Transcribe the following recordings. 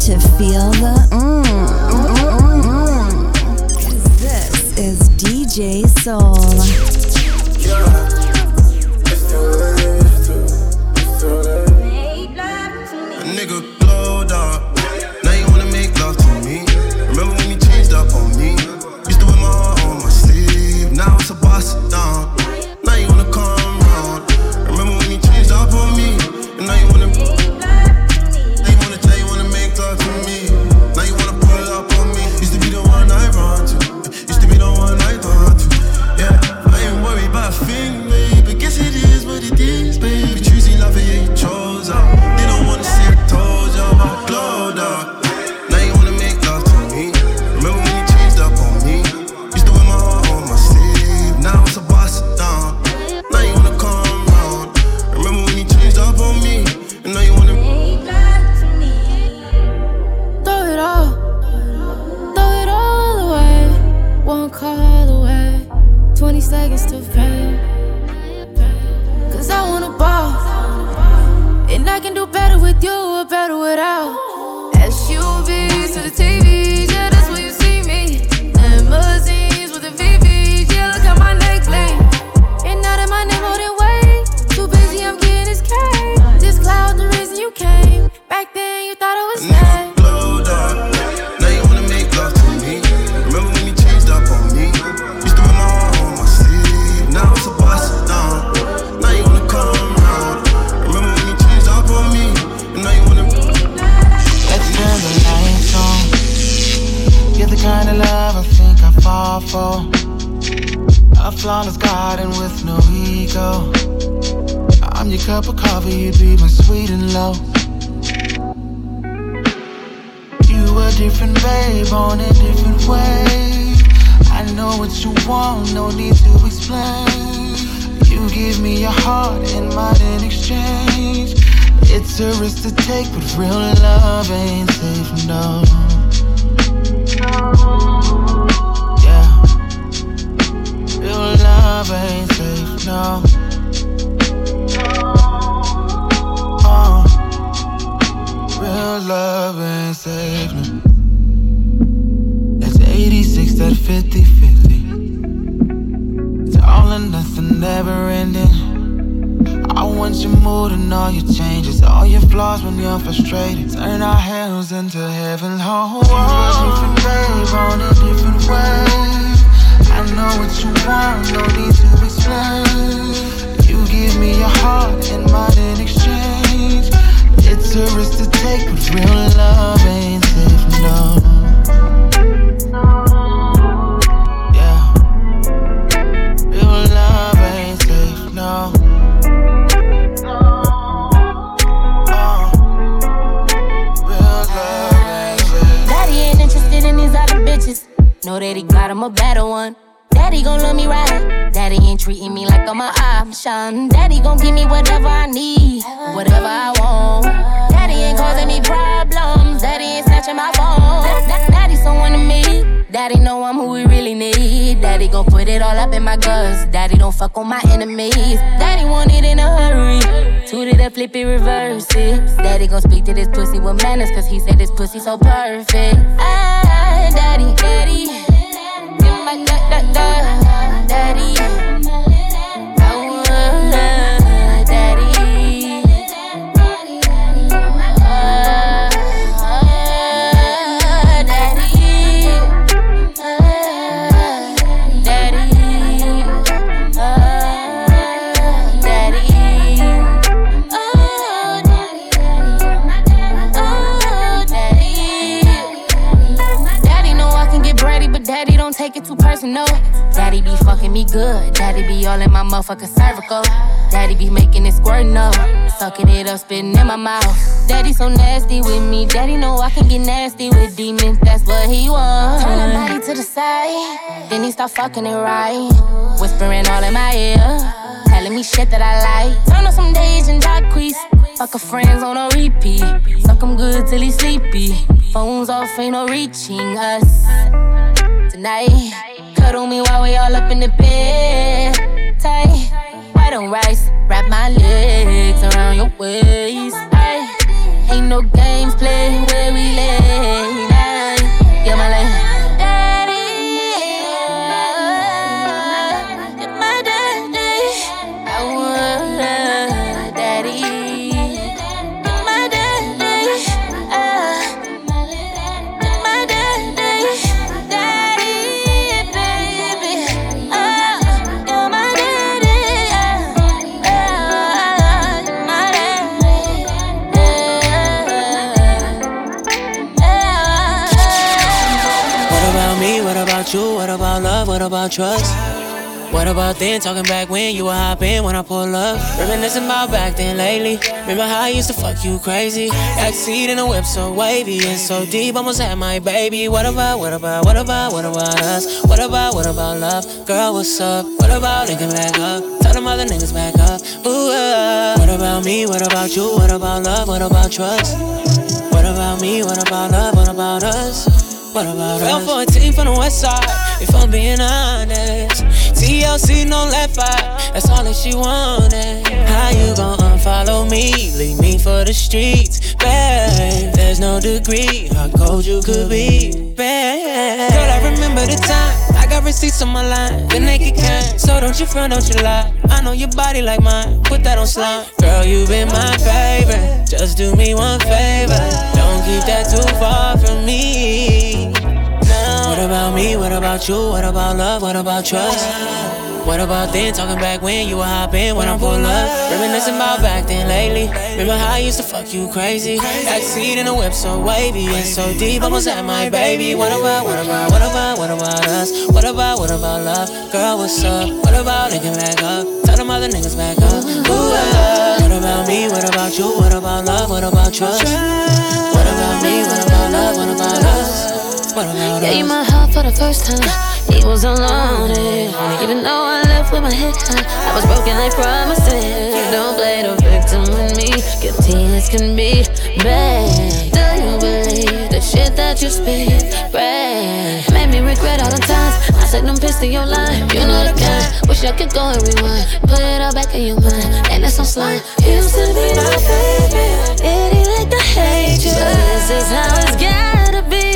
to feel the Cause this is DJ Soul. Fucking it right, whispering all in my ear, telling me shit that I like. Turn on some days and dark crease, fuck a friends on a repeat. Suck him good till he sleepy, phones off ain't no reaching us tonight. Cuddle me while we all up in the bed, tight. White on rice, wrap my legs around your waist. Aye. Ain't no games played where we live. you? What about love? What about trust? What about then? Talking back when you were hopping when I pull up. Reminiscing about back then lately. Remember how I used to fuck you crazy? Backseat in a whip so wavy and so deep, almost had my baby. What about, what about, what about, what about us? What about love? Girl, what's up? What about niggas back up? Tell them other niggas back up. Ooh, what about me? What about you? What about love? What about trust? What about me? What about love? What about us? What about us? 14 from the west side, if I'm being honest. TLC, no left eye, that's all that she wanted. How you gon' unfollow me, leave me for the streets? Babe, there's no degree, how cold you could be. Babe, girl, I remember the time, I got receipts on my line, the naked kind. So don't you front, don't you lie, I know your body like mine, put that on slime. Girl, you been my favorite, just do me one favor, don't keep that too far from me. What about me? What about you? What about love? What about trust? What about then? Talking back when you were hopping when I pull up. Reminiscing about back then lately. Remember how I used to fuck you crazy? Backseat in a whip so wavy and so deep, almost had my baby. What about, what about, what about, what about us? What about love? Girl, what's up? What about niggas back up? Tell them other niggas back up. Ooh, what about me? What about you? What about love? What about trust? What about me? What about love? What about us? Gave you my heart for the first time, it was unloaded. Even though I left with my head high, I was broken like promises. Don't play the victim with me, guilty as can be. Babe, do you believe the shit that you speak? Babe, made me regret all the times I said them pissed in your line. You know the kind, wish I could go and rewind, put it all back in your mind, and that's on slime. You used to be my favorite, it like I hate you, but this is how it's gotta be.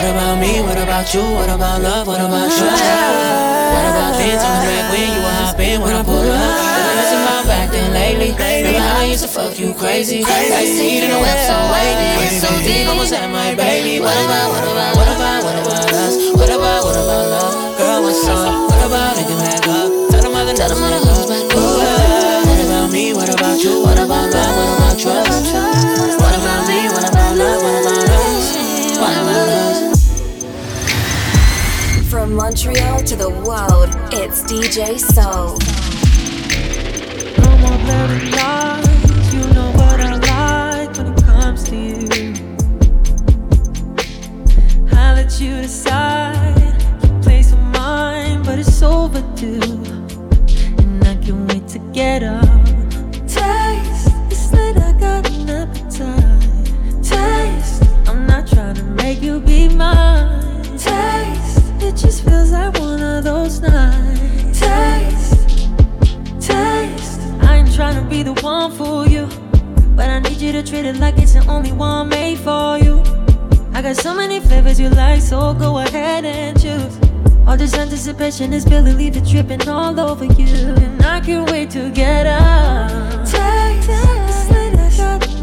What about me? What about you? What about love? What about trust? What about things on the back when you were hopping when I pull up? Reminiscing about back then lately. Remember how I used to fuck you crazy? Backseat in a whip so wavy, so deep, almost had my baby. What about, what about, what about, what about us? What about love? Girl, what's up? What about niggas back up? Tell them other niggas back up. What about me? What about you? What about love? What about trust? What about me? What about love? What about us? What about us? From Montreal to the world, it's DJ Soul. No more blurry lines, you know what I like when it comes to you. I let you decide, you place of mine, but it's overdue. And I can't wait to get up. Taste, this night I got an appetite. Taste, I'm not trying to make you be mine. Taste. It just feels like one of those nights. Taste, taste. I ain't tryna be the one for you, but I need you to treat it like it's the only one made for you. I got so many flavors you like, so go ahead and choose. All this anticipation is barely leaving dripping all over you, and I can't wait to get up. Taste, taste.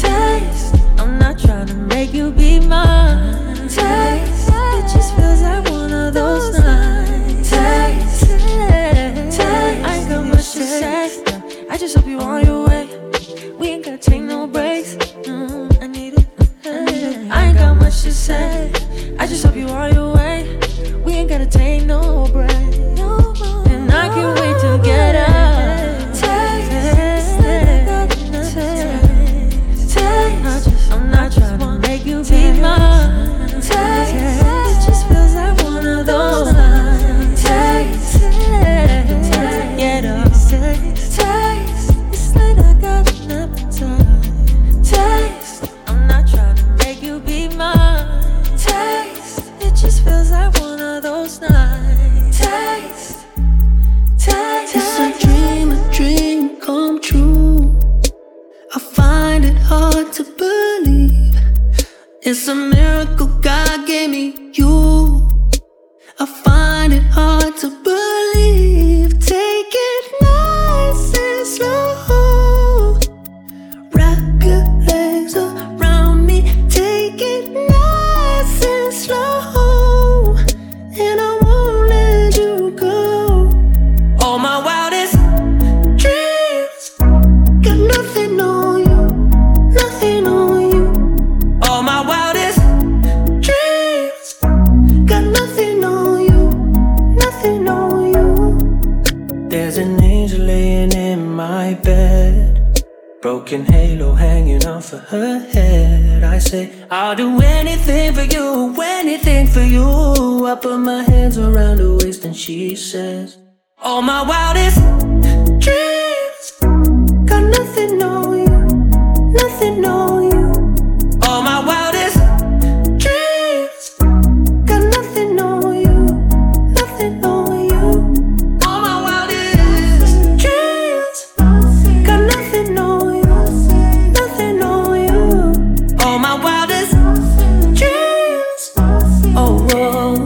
Taste. I'm not tryna make you be mine. Taste. It just feels like one of those nights. Taste, taste. I ain't got much to say. I just hope you on your way. We ain't gotta take no breaks. I need it. I ain't got much to say. I just hope you on your way. We ain't gotta take no breaks. And I can't wait to get up. Taste, taste, taste. I'm not trying to make you be mine. Taste. It's a miracle God gave me you. I find it hard to believe. Take it nice and slow. Wrap your legs around me. Take it nice and slow. And I won't let you go. All my wildest dreams got nothing on you. Nothing on you. All my wildest dreams. red, broken halo hanging off of her head. I say, I'll do anything for you, anything for you. I put my hands around her waist and she says, all my wildest dreams got nothing on you, nothing on you. All my wildest dreams got nothing on you, nothing on you. All my wildest dreams got nothing on you, nothing on you. All my wildest dreams, oh, oh, got nothing on you.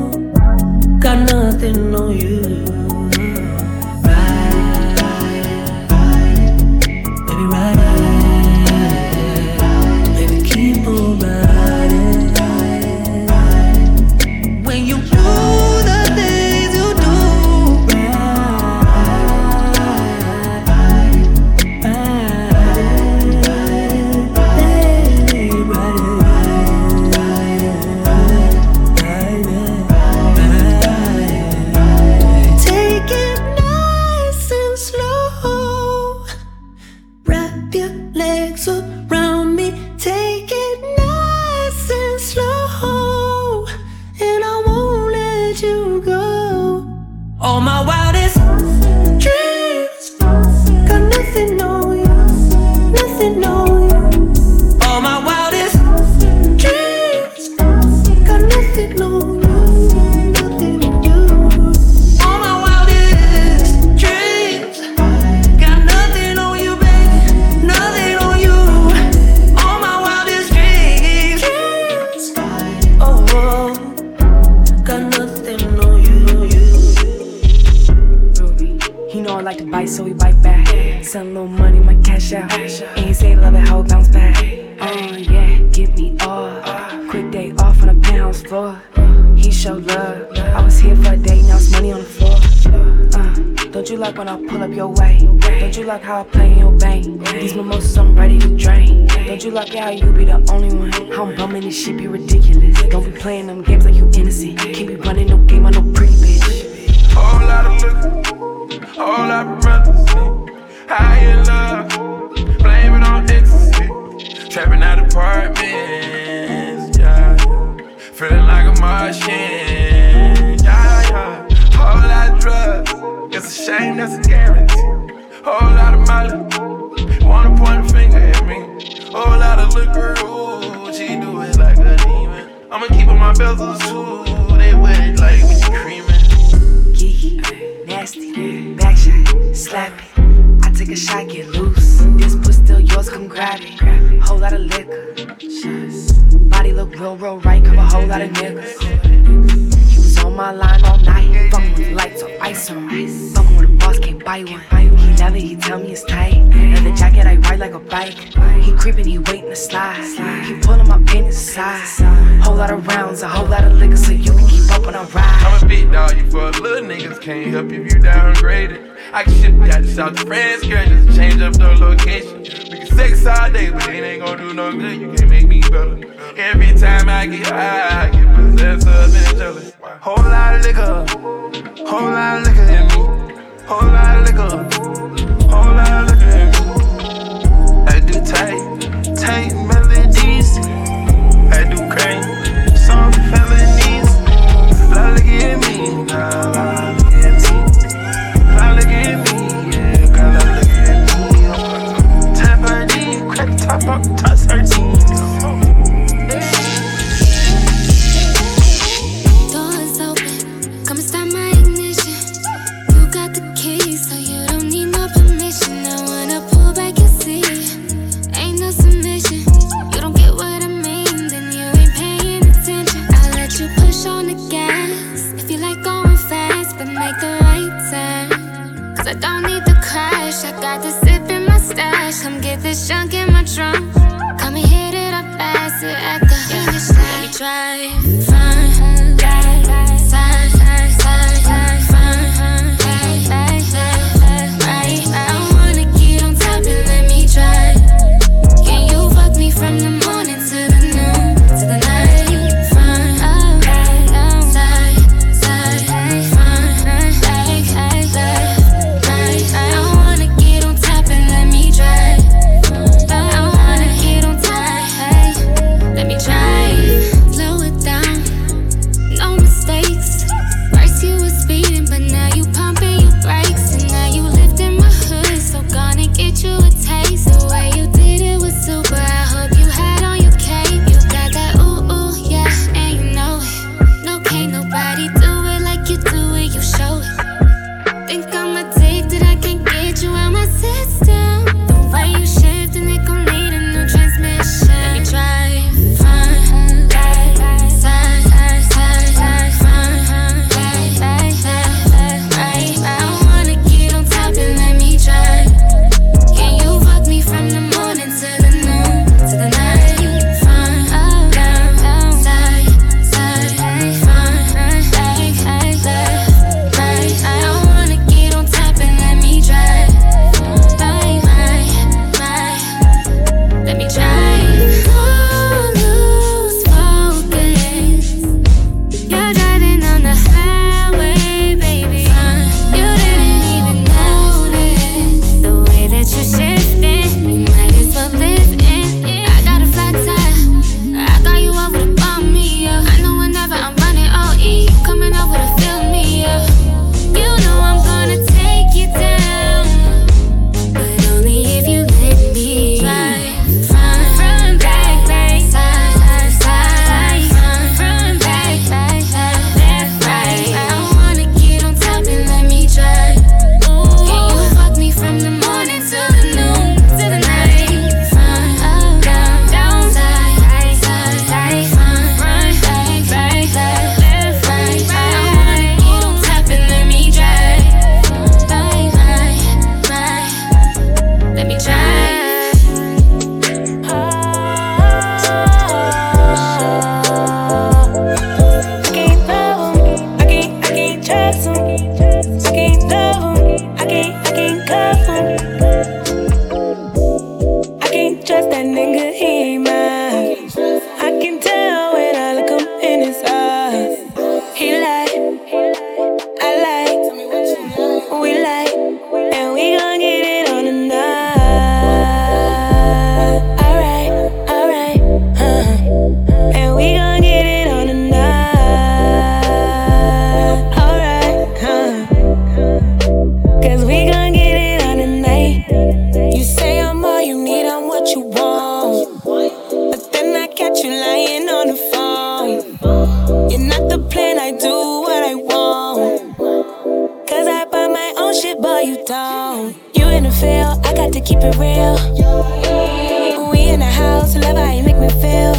chill. We in the house, love how you make me feel.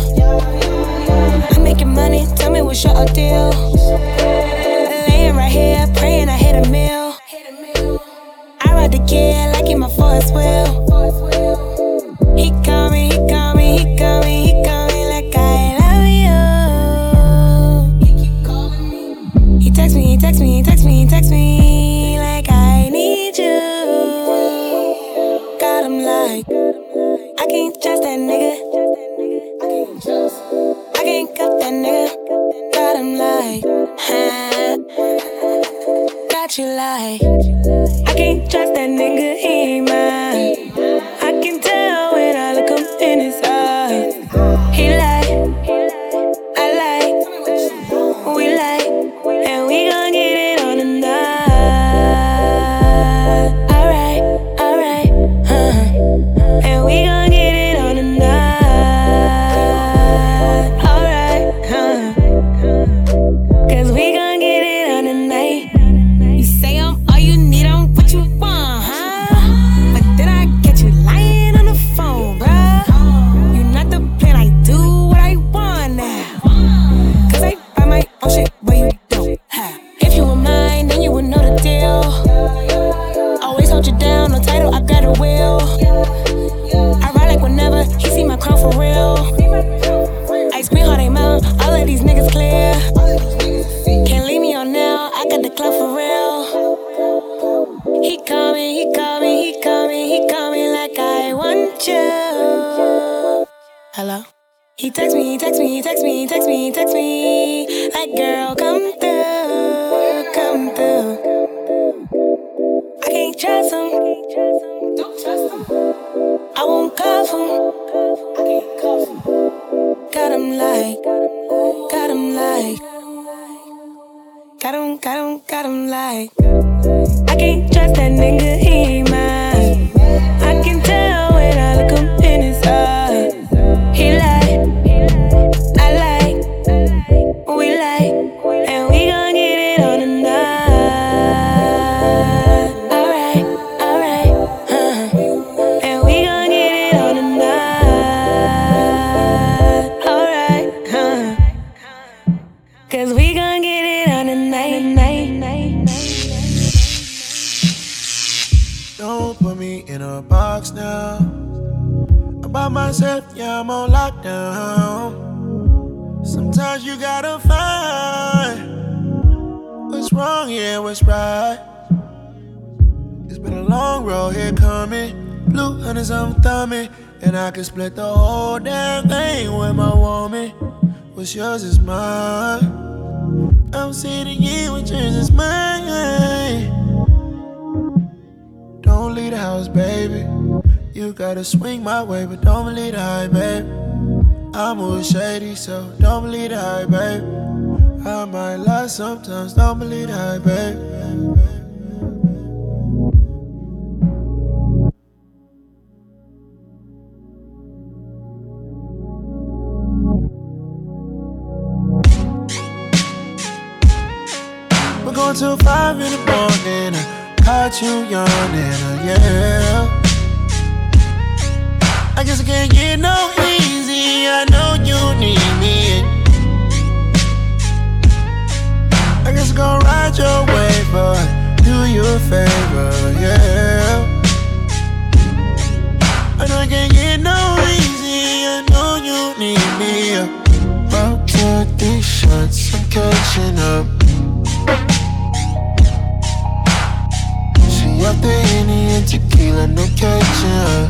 I'm making money, tell me what's your deal. Laying right here, praying I hit a meal. I ride the gear like in my Force wheel. He call me, he call me, he call me, he call me like I love you. He text me, he text me, he text me, he text me like I need you. I can't trust that nigga. I can't cuff that nigga. Got him like, huh? Got you like, I can't trust that nigga, he ain't mine. I can tell when I look him in his eyes. He like, I like, we like, and we gon' get it on the night. Alright, huh? And we gon' get it on the night. Alright, huh? Cause we gon' get it on the night. You say I'm all you need, I'm what you want, huh? But then I catch you lying on the phone, bruh. You not the plan, I do what I want now. Cause I buy my own shit, but you don't, huh? If you were mine, then you would know the deal. Always hold you down, no title, I got a will. I ride like whenever he see my crown for real. Ice cream hard ain't melt, all of these niggas clear. Can't leave me on now, I got the club for real. He call me, he call me, he call me, he call me like I want you. Hello? He text me, he text me, he text me, he text me, he text me like girl, come through, come through. I can't trust him. Don't trust him. I won't cuff him. I can't cuff him. Got him like. I can't trust that nigga, he ain't mine. I can tell when I look him in his eyes. He like, I like, we like, and we gon' get it on the night. Alright, huh? And we gon' cause we gon' get it on the night. Don't put me in a box now. About myself, yeah, I'm on lockdown. Sometimes you gotta find what's wrong, yeah, what's right. It's been a long road, here coming. Blue honey's on thumbing. And I can split the whole damn thing with my woman. What's yours is mine. I'm sitting here with yours is mine. Don't leave the house, baby. You gotta swing my way, but don't believe the hype, babe. I move shady, so don't believe the hype, babe. I might lie sometimes, don't believe the hype, babe. Till 5 in the morning, I caught you yawning, yeah. I guess I can't get no easy, I know you need me. I guess I'm gonna ride your way, but do you a favor, yeah. I know I can't get no easy, I know you need me. About 2 or 3 shots, I'm catching up. Up the Henny and tequila, no catching her.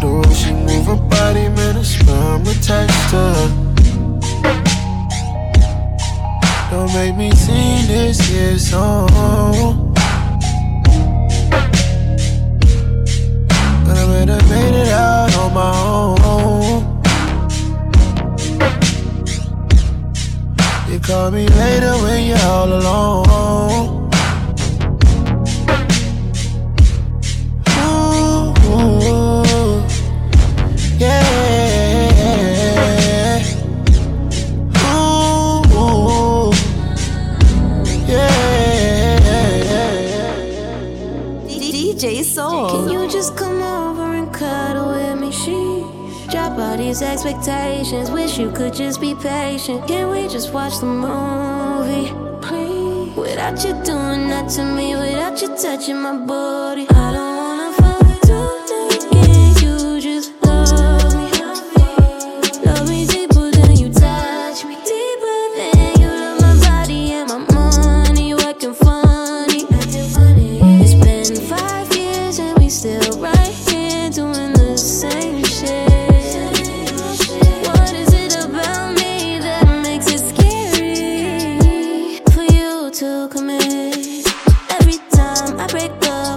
The way she move her body, man, I swear I'm attached to her. Don't make me sing this here song. But I better made it out on my own. You call me later when you're all alone. DJ Soul. Can you just come over and cuddle with me? She drop all these expectations. Wish you could just be patient. Can we just watch the movie, please? Without you doing that to me, without you touching my body, I don't wanna fuck tonight. Can you just love me? Love me deeper than you touch me, deeper than you love my body and my money. Working funny, acting funny. It's been 5 years and we still right here doing the same shit.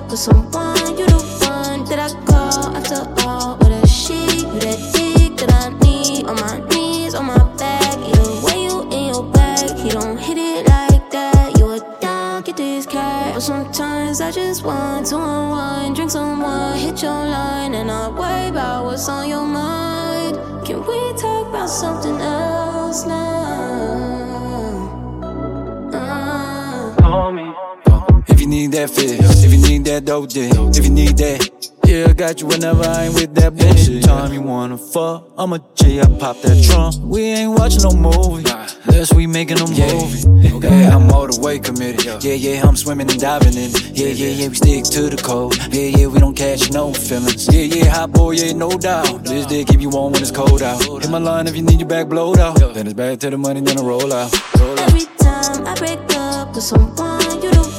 With someone, you the one that I call after all. What a shit, you that dick that I need. On my knees, on my back, even when you in your bag, he don't hit it like that. You a dog, get this cat. But sometimes I just want to unwind, drink some wine, hit your line, and not worry about what's on your mind. Can we talk about something else now? Call me. If you need that fix, if you need that dope dick, if you need that, yeah, I got you whenever I ain't with that bullshit. Time you wanna fuck, I'm a G, I pop that trunk. We ain't watching no movie, unless we making a movie. Okay, I'm all the way committed. Yeah, yeah, I'm swimming and diving in it. Yeah, yeah, yeah, we stick to the code. Yeah, yeah, we don't catch no feelings. Yeah, yeah, hot boy, yeah, no doubt. This dick keep you warm when it's cold out. Hit my line if you need your back blowed out. Then it's back to the money, then I roll out. Every time I break up with someone, you don't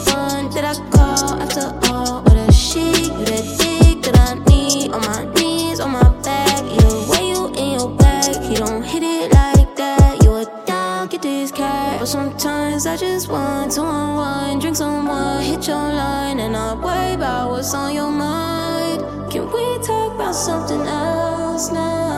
that I call after all. What a shit, you that dick that I need. On my knees, on my back, even when you in your bag, he don't hit it like that. You a dog, get this cat. But sometimes I just want to unwind, drink some wine, hit your line, and not worry about what's on your mind. Can we talk about something else now?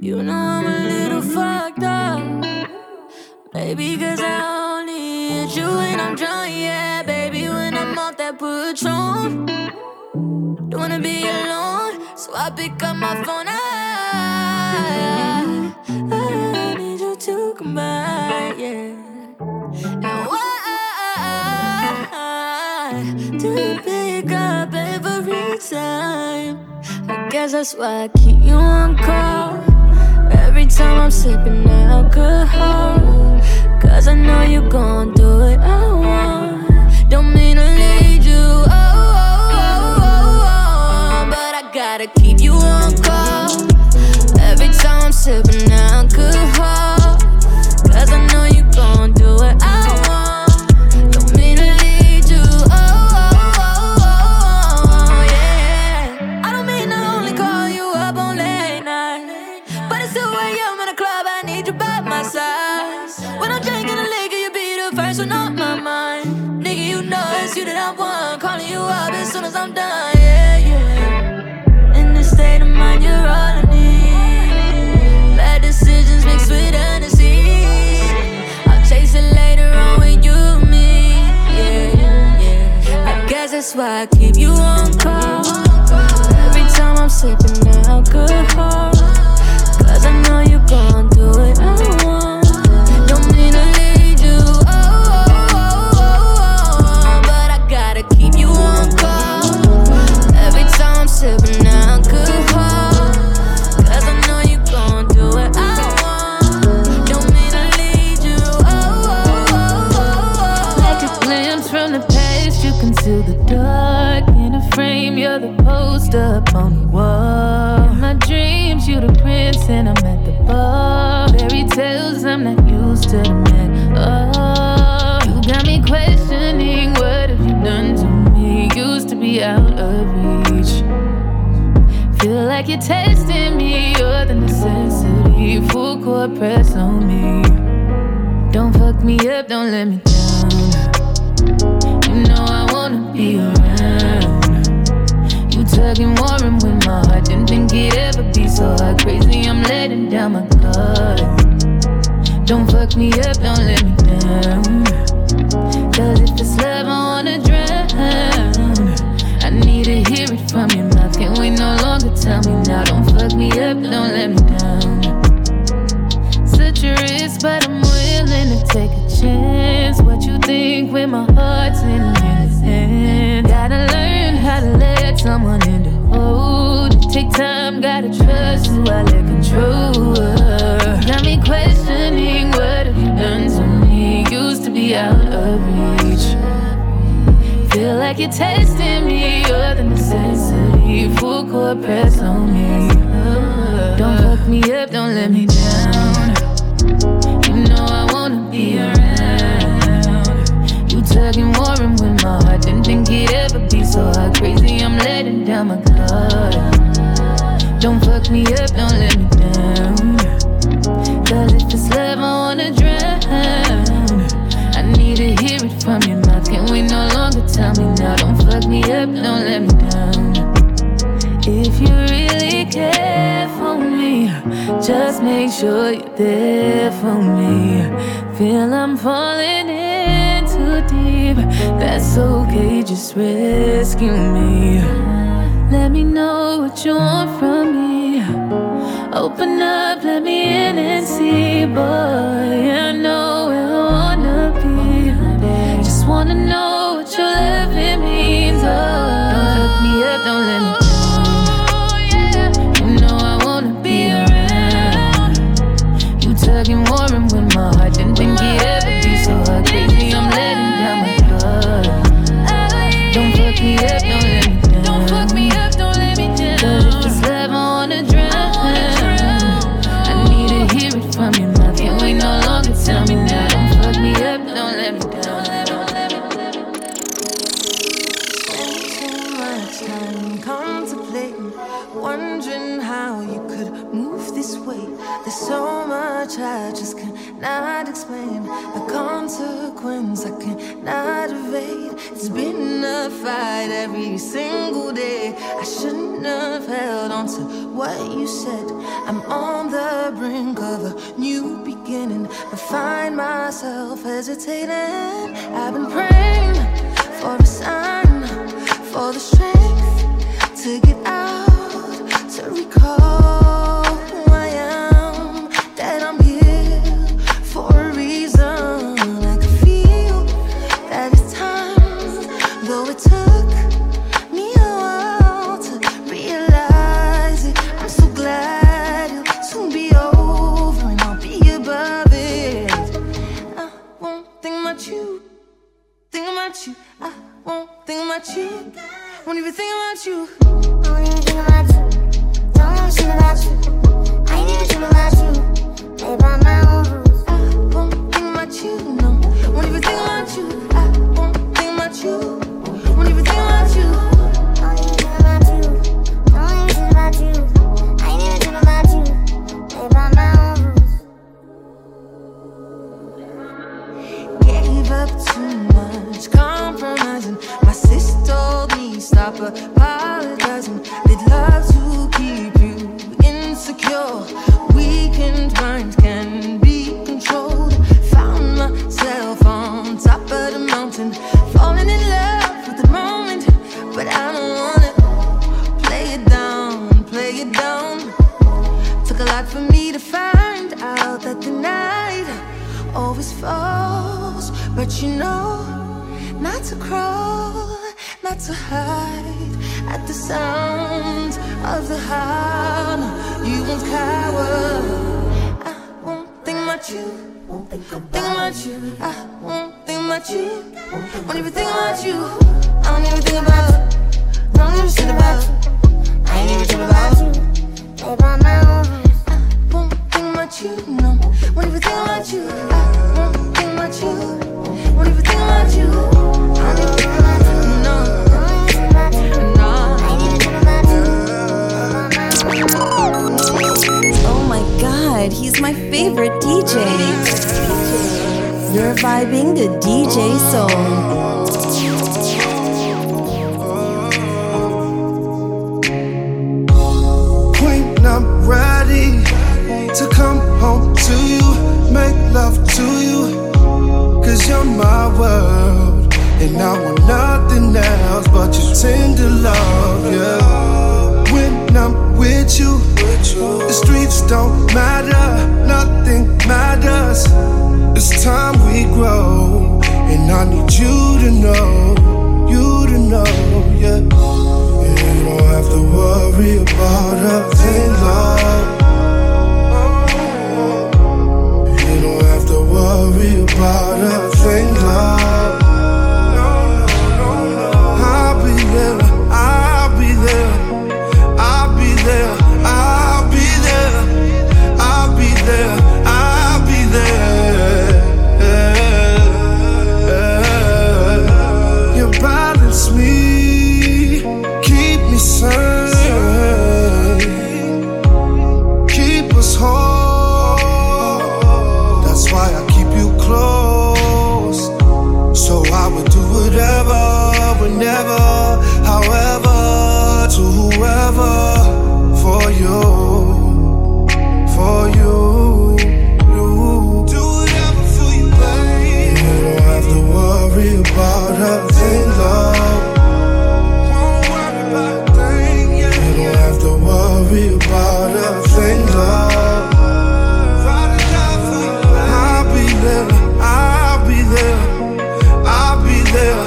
You know I'm a little fucked up, baby, cause I only hit you when I'm drunk, yeah, baby, when I'm off that Patron. Don't wanna be alone, so I pick up my phone. I need you to come by, yeah. And why do you pick up every time? I guess that's why I keep you on call. Every time I'm sipping alcohol, cause I know you gon' do it. I want, don't mean to lead you, oh, oh, oh, oh, oh, but I gotta keep you on call. Every time I'm sipping alcohol, cause I know you gon' do it. I want, don't mean to lead you, oh, oh, oh, oh, yeah. I don't mean to only call you up on late night, but it's the way I'm in a club, I need you by my side. When I'm drinking a liquor, you be the first one on my mind. Nigga, you know it's you that I want, calling you up as soon as I'm done, yeah, yeah. In this state of mind, you're all I need. Bad decisions mixed with honesty. I'll chase it later on when you and me, yeah, yeah. I guess that's why I keep you on call. Every time I'm sipping alcohol, cause I know you gon' do it. I want, don't mean to lead you, oh, oh, oh, oh, oh, but I gotta keep you on call. Every time I'm sippin' alcohol, cause I know you gon' do it. I want, don't mean to lead you, oh, oh, oh, oh, oh. Like a glimpse from the past, you conceal the dark. In a frame, you're the poster up on the wall. In my dreams, you the prince and I'm at the bar. Fairy tales, I'm not used to them at all. You got me questioning, what have you done to me? Used to be out of reach. Feel like you're testing me, you're the necessity. Full court press on me. Don't fuck me up, don't let me down. You know I wanna be around. tugging, warring with my heart. Didn't think it'd ever be so hard. Crazy, I'm letting down my guard. Don't fuck me up, don't let me down. Cause if it's love, I wanna drown. I need to hear it from your mouth. Can't wait no longer, tell me now. Don't fuck me up, don't let me down. Such a risk, but I'm willing to take a chance. What you think when my heart's in your hand? Gotta learn how to let someone in the hold. It take time, gotta trust who I let control. Got me questioning, what have you done to me? Used to be out of reach. Feel like you're testing me, you're the necessity. Full court press on me. Don't fuck me up, don't let me down. You know I wanna be around. You tugging, warring with my heart. Didn't think it'd ever be so hard. Crazy, I'm letting down my guard. Don't fuck me up, don't let me down. Cause if it's love, I wanna drown. I need to hear it from your mouth. Can't wait no longer, tell me now. Don't fuck me up, don't let me down. If you really care for me, just make sure you're there for me. Feel I'm falling in too deep. That's okay, just rescue me. Let me know what you want from me. Open up, let me in and see, boy. I know where I wanna be. Just wanna know what your loving means. Oh, don't fuck me up, don't let me down. You know I wanna be around. You tugging, warring with my heart. Didn't think it'd ever be so hard. Crazy, I'm letting down my guard. Don't fuck me up, don't let me down. Don't fuck me up, don't let me down. Cause if it's love, I wanna drown. Tell me now, don't fuck me up, don't let me down. Spent too much time contemplating, wondering how you could move this way. There's so much I just cannot explain, a consequence I cannot evade. It's been a fight every single day. I shouldn't have held on to what you said. I'm on the brink of a new beginning. I find myself hesitating. I've been praying for a sign, for the strength to get out, to recall who I am, that I'm here for a reason. I can feel that it's time, though it took. You. I won't think about you. Won't even think about you. Don't even think about you. Don't even think about you. I ain't even think about you. Play by my own rules. I won't think about you. No, won't even think about you. I won't think about you. Won't even think about you. Don't even think about you. Don't even think about you. I ain't even think about you. Play by my own rules. Gave up too much. Compromising, my sis told me stop apologizing. They'd love to keep you insecure. Weakened minds can be controlled. Found myself on top of the mountain, falling in love with the moment, but I don't wanna play it down, play it down. Took a lot for me to find out that the night always falls, but you know. Not to crawl, not to hide at the sound of the hound. You won't cower. I won't think about you. Won't think about you. I won't think about you. Won't even think about you. I don't even think about you. Don't even think about you. I ain't even think about you. Play by my own rules. I won't think about you. No, won't even think about you. I won't think about you. Won't even think about you. Oh my god, he's my favorite DJ. You're vibing to DJ Soul. to come home to you, make love to you, 'cause you're my world, and I want nothing else but your tender love, yeah. When I'm with you, the streets don't matter, nothing matters. It's time we grow, and I need you to know, yeah. And you don't have to worry about a thing, love. Worry about a thing, love. I'll be there, I'll be there, I'll be there, I'll be there, I'll be there, I'll be there. You balance me, keep me sane, keep us whole. Whenever, however, to whoever, for you, for you, you. Do whatever for you, babe. You don't have to worry about a thing, love. Won't worry about a thing, yeah. You don't have to worry about a thing, love. I'll be there, I'll be there, I'll be there.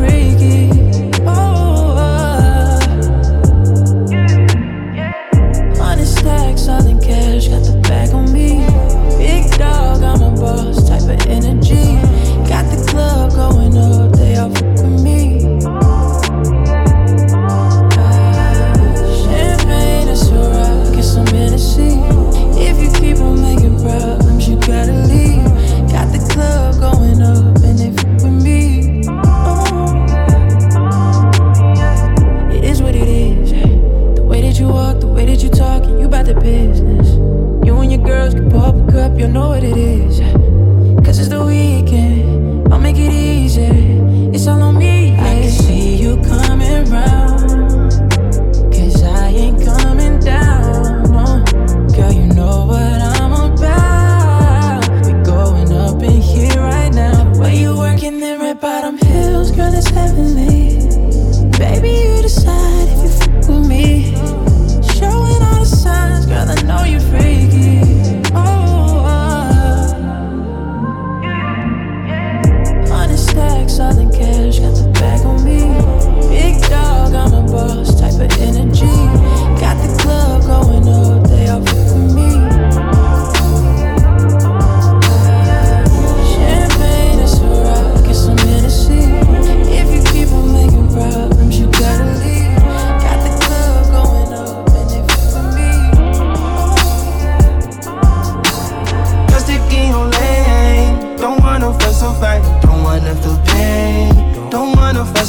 Freaky, oh, oh, oh.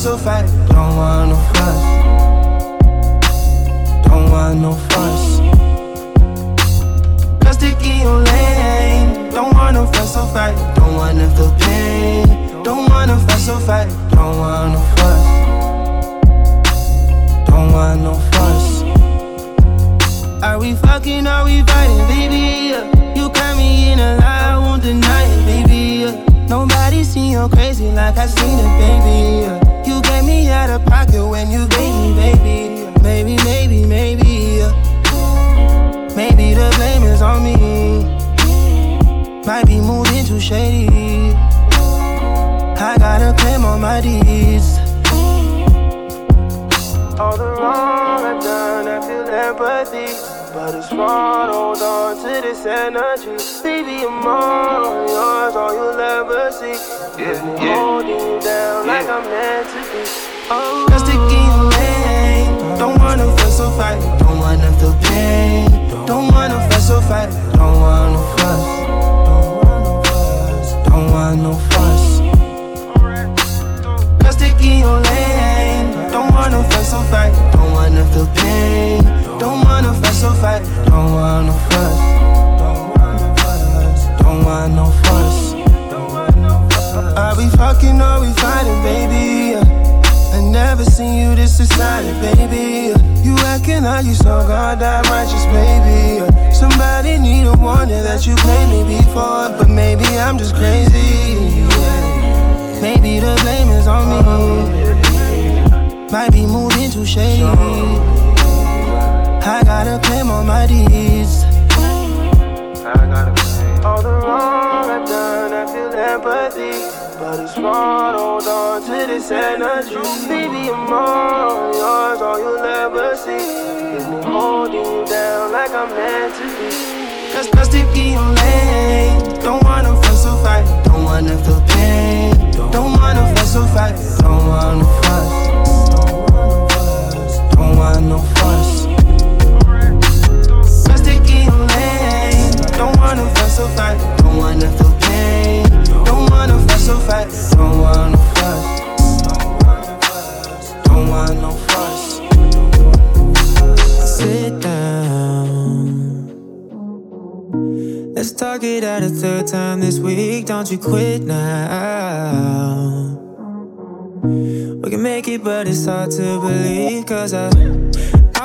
so fat. Don't want no fuss. Don't want no fuss. Cause they keep on lane. Don't want no fuss so fat. Don't want to feel pain. Don't want no fuss so fat. Don't want no fuss. Don't want no fuss. Are we fucking, are we fighting, baby? You got me in a lie, I won't deny it, baby. Nobody seen you crazy like I seen it, baby. You gave me out of pocket when you gave me, baby. Maybe. Maybe the blame is on me. Might be moving too shady. I got a claim on my deeds. All the wrong I've done, I feel empathy. But it's wrong, hold on to this energy. Baby, I'm all yours, all you'll ever see. Cause me holding you down like I'm meant to be. Oh, just to keep you lane. Don't wanna fuss or fight. Don't wanna feel pain. Don't wanna fuss or fight. Don't want no fuss. Don't want no fuss. Just to keep you lane. Don't wanna fuss or fight. Don't wanna feel pain. Don't wanna fuss or fight. Don't wanna fuss. Don't want no fuss. Are we fucking or are we fighting, baby? I never seen you this excited, baby. You acting like you so goddamn righteous, baby. Somebody need a warning that you played me before. But maybe I'm just crazy. Maybe the blame is on me. Might be moving too shady. I got a claim on my deeds. I got a claim. All the wrong I've done, I feel empathy. But it's wrong, hold on to this energy. Baby, I'm all yours, all you'll ever see. Is me holding you down like I'm meant to be. Cause best to keep you late. Don't wanna fuss or fight. Don't wanna feel pain. Don't wanna fuss or fight. Don't wanna fuss. Don't want no fuss. Don't wanna fuss or fight, don't wanna feel pain. Don't wanna fuss or fight, don't wanna fuss. Don't want no fuss. Sit down. Let's talk it out a third time this week. Don't you quit now. We can make it, but it's hard to believe. Cause I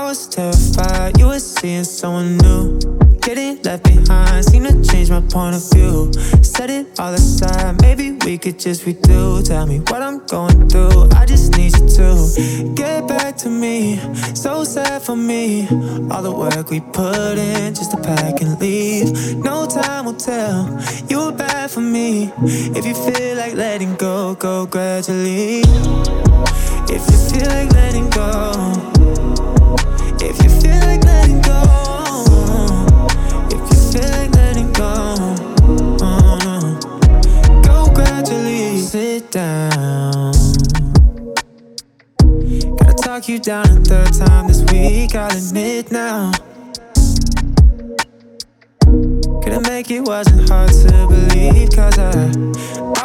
was terrified you were seeing someone new. Getting left behind, seem to change my point of view. Set it all aside, maybe we could just redo. Tell me what I'm going through, I just need you to get back to me, so sad for me. All the work we put in, just to pack and leave. No time will tell, you were bad for me. If you feel like letting go, go gradually. If you feel like letting go. If you feel like letting go. Sit down. Gotta talk you down a third time this week, I'll admit now. Couldn't make it, wasn't hard to believe. Cause I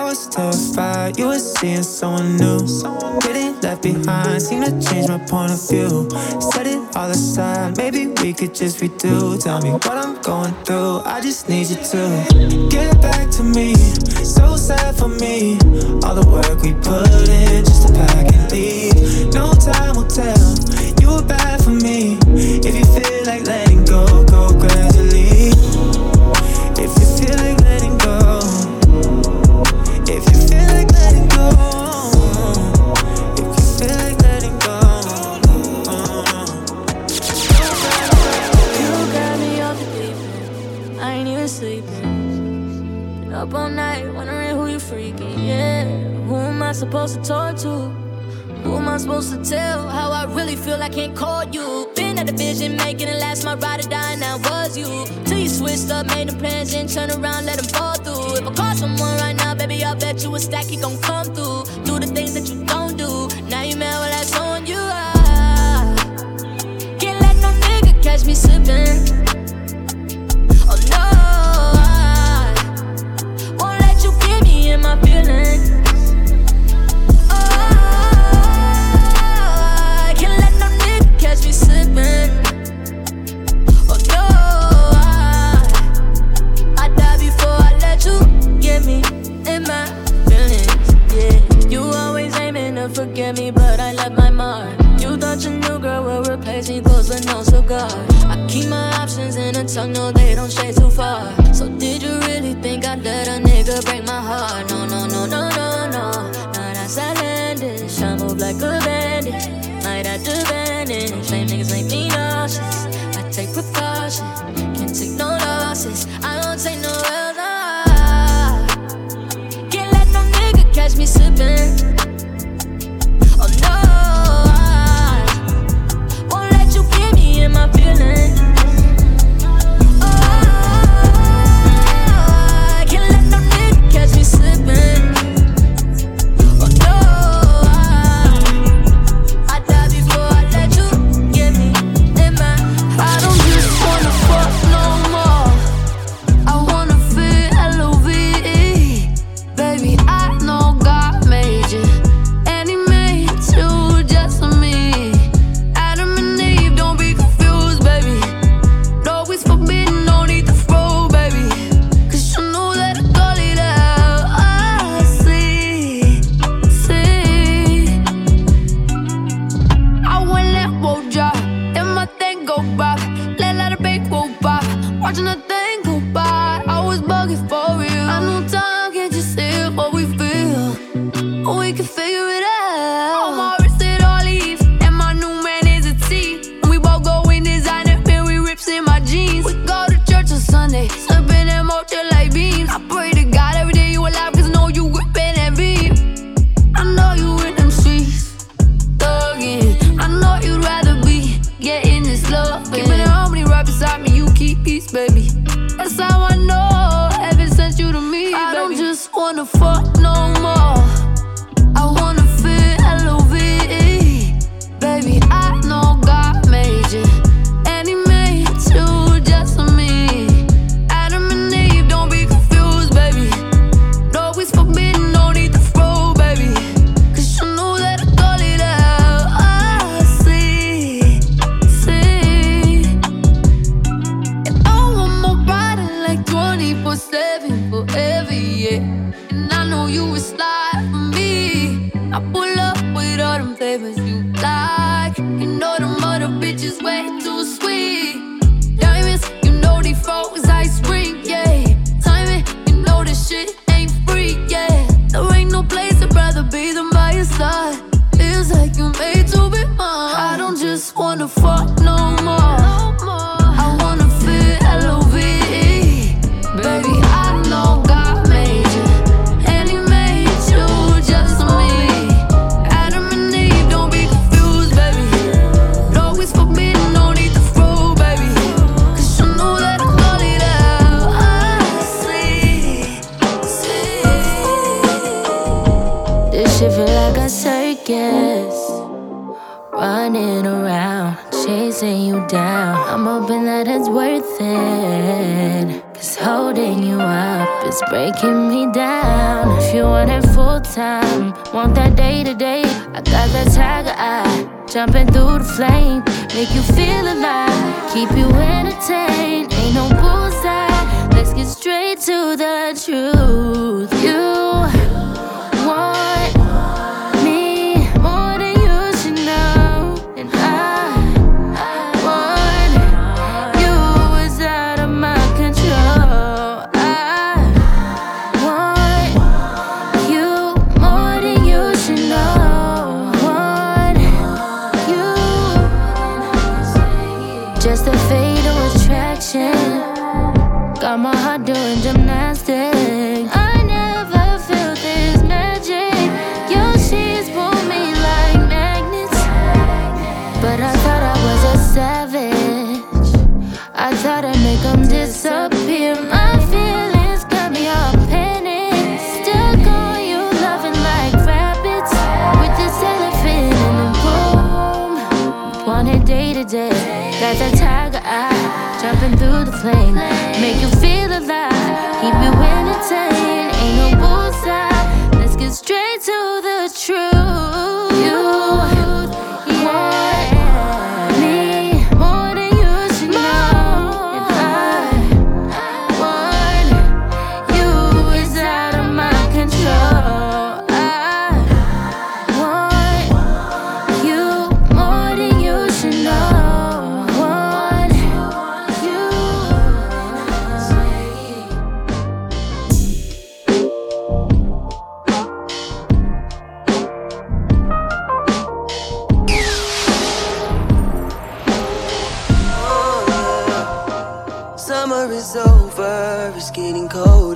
was terrified you were seeing someone new. Getting left behind, seemed to change my point of view. Set it all aside, maybe we could just redo. Tell me what I'm going through, I just need you to get back to me, so sad for me. All the work we put in, just to pack and leave. No time will tell, you were bad for me. If you feel like letting go, go gradually. If you feel like letting go. If you feel like letting go. Sleeping, up all night, wondering who you freaking, yeah. Who am I supposed to talk to? Who am I supposed to tell how I really feel? I can't call you. Been at the vision, making it last, my ride or die, and that was you. Till you switched up, made the plans, and turn around, let them fall through. If I call someone right now, baby, I bet you a stack, he gon' come through. Do the things that you don't do. Now you mad, well, that's on you. I can't let no nigga catch me slipping. Oh no, I won't let you get me in my feelings. Oh. look at me, but I left my mark. You thought your new girl will replace me, close but no cigar. I keep my options in a tongue, no, they don't stray too far. So did you really think I'd let a nigga break my heart? No, no, no, no, no, no. Now that's outlandish, I move like a bandit. Might have to vanish, lame niggas make me nauseous. I take precaution, can't take no losses. I don't take no L's, nah. Can't let no nigga catch me slipping.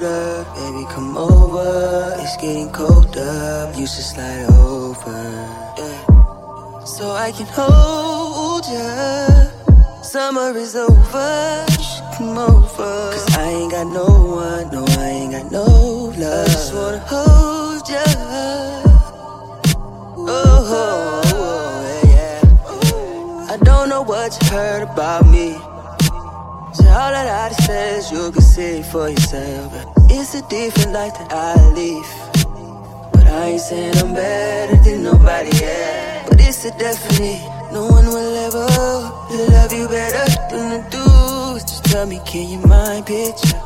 older. Baby, come over, it's getting colder. You should slide over, yeah. So I can hold ya. Summer is over, you should come over. Cause I ain't got no one, no, I ain't got no love. I just wanna hold ya. Oh, yeah, yeah. I don't know what you heard about me. So all that I says you can see for yourself. It's a different life that I live. But I ain't saying I'm better than nobody else. But it's a definite, no one will ever love you better than I do. Just tell me, can you mind picture me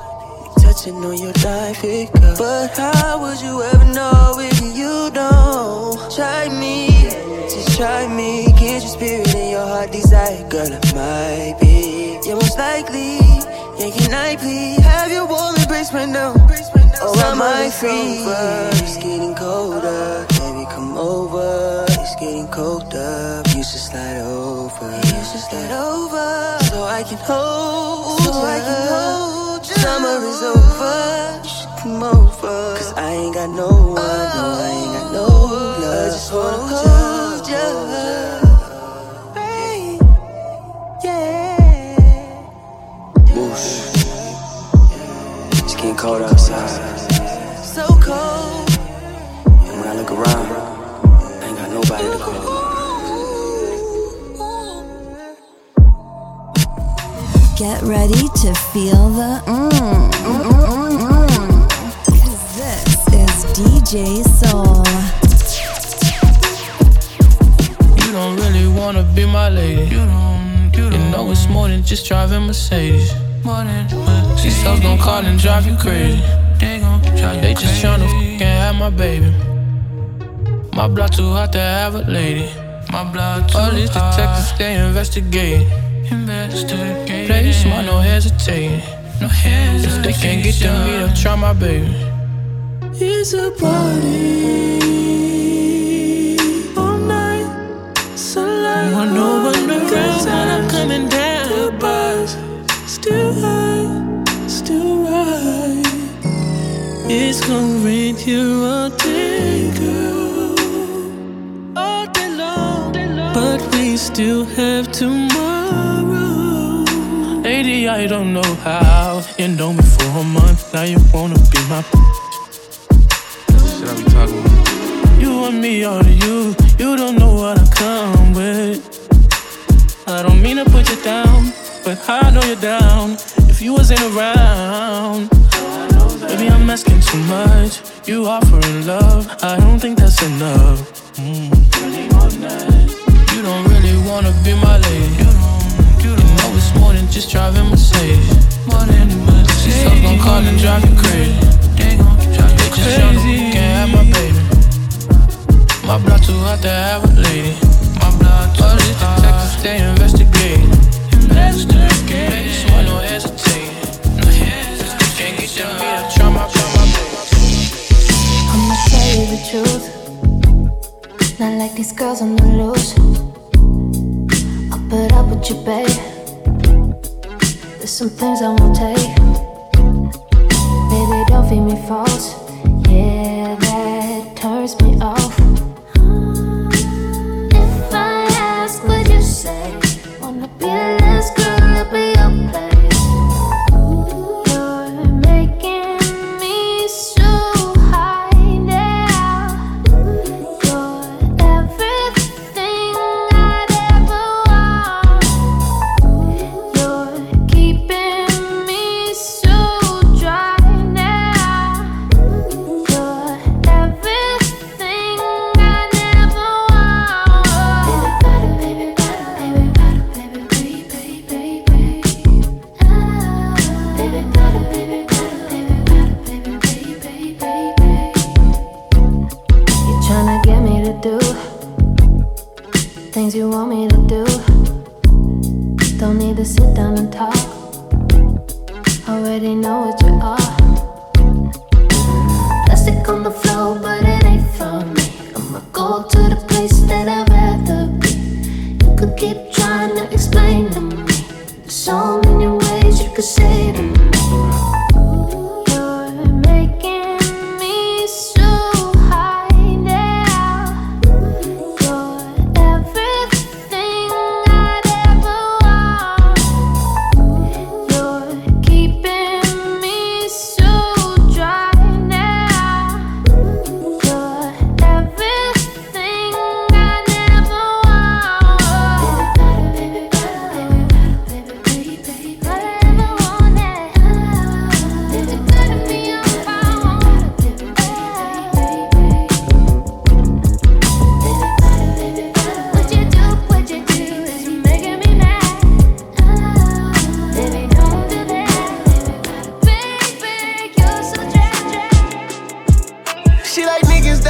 touching on your life figure? But how would you ever know if you don't try me? Just try me, get your spirit and your heart desire. Girl, I might be. Yeah, most likely, yeah, can I please have your warm embrace right now? Oh, am I free? It's getting colder. Baby, come over, it's getting colder. You should slide over, you should slide over. So I can hold you, so I can hold you. Summer is over, you should come over. Cause I ain't got no one, no, I ain't got no love. I just wanna hold you. It's getting cold outside. So cold. And when I look around, I ain't got nobody to call. Get ready to feel the Cause this is DJ Soul. You don't really wanna be my lady. You know it's more than just driving Mercedes. These souls gon' call and drive you crazy. They just tryna f***ing have my baby. My block too hot to have a lady. All these detectives, they investigating. Play smart, no hesitating. If they can't get to me, they'll try my baby. It's a party all night, sunlight. I know when the girls that I'm coming down to buzz. Still high, still right. It's gonna rain here all day, girl. All day long, but we still have tomorrow. Lady, I don't know how. You know me for a month, now you wanna be my shit I be talking about. You want me all to you, you don't know what I come with. I don't mean to put you down, but I know you're down. If you wasn't around, maybe I'm asking too much. You offering love, I don't think that's enough. You don't really wanna be my lady. You know it's more than just driving Mercedes. These souls gon' call and drive you crazy. They just tryna can't have my baby. My block too hot to have a lady. All these detectives, they investigate. I'ma tell you the truth. Not like these girls on the loose. I'll put up with you, babe. There's some things I won't take. Baby, don't feed me false. Yeah, that turns me off. If I ask, would you say? Wanna be a last girl at your place.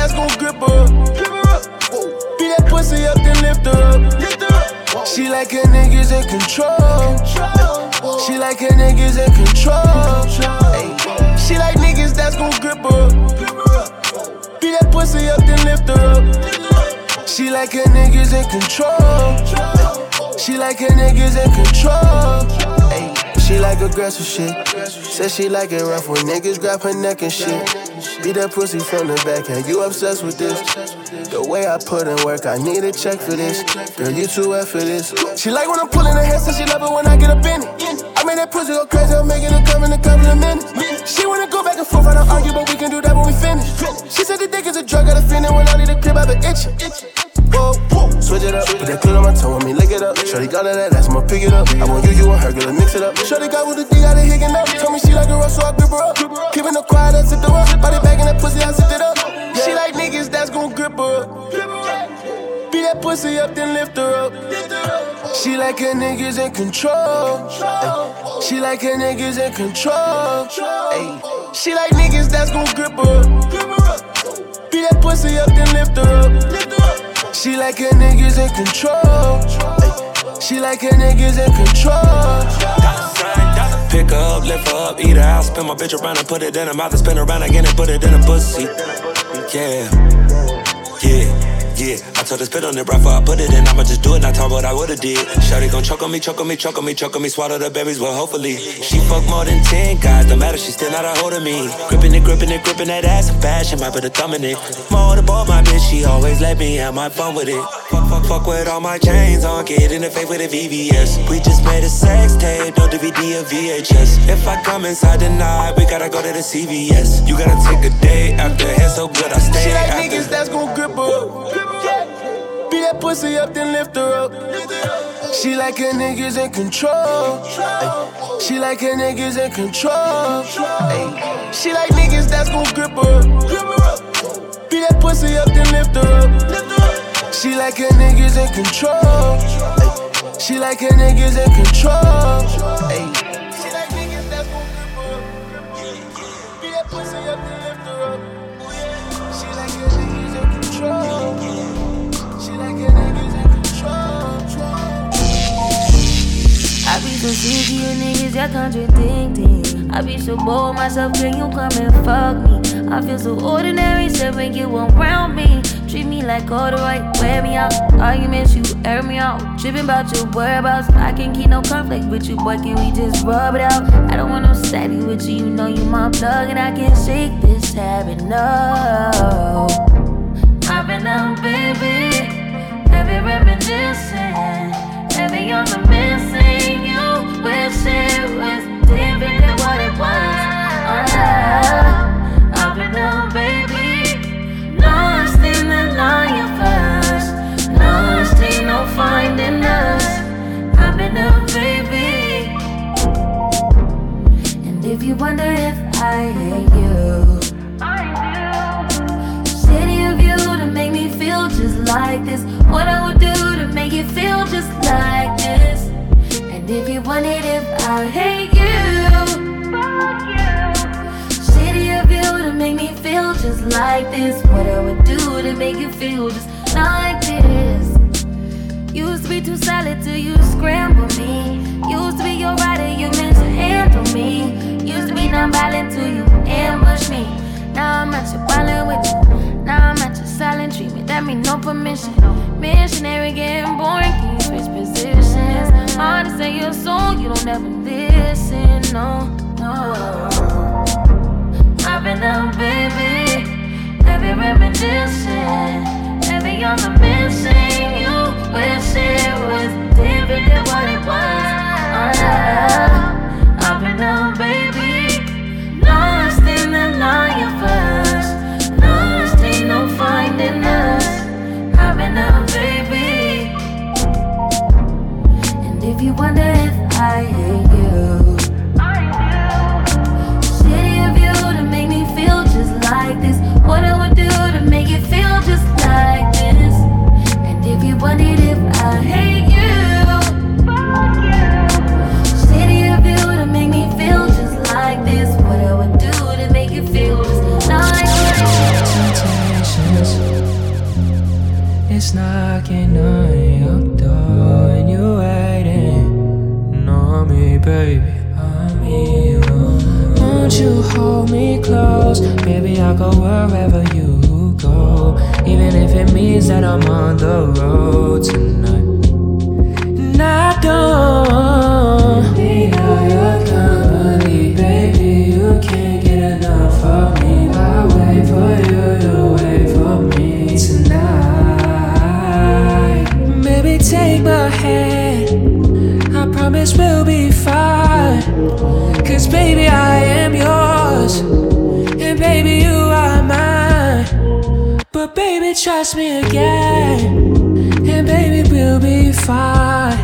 that's gon' grip her up. Beat that pussy up, then lift her up. She like her niggas in control. She like her niggas in control. She like niggas that's gon' grip her up. Beat that pussy up, then lift her up. She like her niggas in control. She like her niggas in control. She like aggressive shit. Said she like it rough when niggas grab her neck and shit. Beat that pussy from the back, and you obsessed with this. The way I put in work, I need a check for this. Girl, you too wet for this. She like when I'm pulling her hair, so she love it when I get up in it. I made that pussy go crazy, I'm making her come in a couple of minutes. She wanna go back and forth, I don't argue, but we can do that when we finish. She said the dick is a drug, got a feeling when I leave the crib, I be itching. Whoa, whoa, switch it up, put that clip on my toe, let me lick it up. Shorty got all that, that's my pick it up. I want you, you want her, girl, mix it up. Shorty got with the D out of higgin' up. Told me she like a rough, so I grip her up. Keeping her quiet, I zip her up. Body back in that pussy, I zip it up. She like niggas that's gon' grip her up. Beat that pussy up, then lift her up. She like her niggas in control. She like her niggas in control. She like niggas that's gon' grip her up. Beat that pussy up, then lift her up. She like her niggas in control. She like her niggas in control. Pick her up, lift her up, eat her out. Spin my bitch around and put it in her mouth. And spin around again and put it in her pussy. Yeah, I told her spit on it right before I put it in. I'ma just do it, not talk what I would've did. Shawty gon' choke on me, choke on me, choke on me, choke on me. Swallow the berries, well hopefully. She fuck more than 10 guys, don't matter, she still not a hold of me. Gripping it, gripping it, gripping that ass in fashion. Might put a thumb in it. More the ball, my bitch, she always let me have my fun with it. Fuck with all my chains on, get in the face with a VVS. We just made a sex tape, no DVD or VHS. If I come inside tonight, we gotta go to the CVS. You gotta take a day after, hair so good, I stay. She like after niggas that's gon' grip her. Beat that pussy up, then lift her up. She like her niggas in control. She like her niggas in control. She like niggas that's gon' grip her up. Beat that pussy up, then lift her up. She like her niggas in control. She like her niggas in control. So sick of you niggas, y'all contradicting. I be so bold myself, can you come and fuck me? I feel so ordinary, so when you around me, treat me like all the right, wear me out. Arguments, you air me out. Tripping about your whereabouts, I can't keep no conflict with you, boy, can we just rub it out? I don't want no savvy with you, you know you my plug, and I can't shake this habit, no. I've been out, baby, every reminiscing. Heavy on the missing, you wish it was different than what it was. I've been down, baby, lost in the line of us. Lost ain't no finding us. I've been down, baby. And if you wonder if I hate you, I do. Shitty of you to make me feel just like this. What I would do to make you feel just like this. And if you wondered if I hate you, fuck you. Shitty of you to make me feel just like this. What I would do to make you feel just like this. Used to be too solid till you scramble me. Used to be your rider, you meant to handle me. Used to be non-violent till you ambush me. Now I'm at your violent with you. Now I'm at your silent treatment, that mean no permission. Missionary getting boring, can you switch positions? Hard to say your soul, you don't ever listen, no. I've been out, baby, every reminiscing. Heavy on the missing, you wish it was different than what it was. I've been out, baby, lost in the line of us. Lost ain't no finding us. I've been out, baby. And if you wonder if I hate you, I do. Shitty of you to make me feel just like this. What I would do to make you feel just like this. close. Baby, I'll go wherever you go, even if it means that I'm on the road tonight. And I don't need all your company, baby. You can't get enough of me. I wait for you, you wait for me tonight. Baby, take my hand. I promise we'll be fine. 'Cause baby, I am yours, and baby, you are mine. But baby, trust me again, and baby, we'll be fine.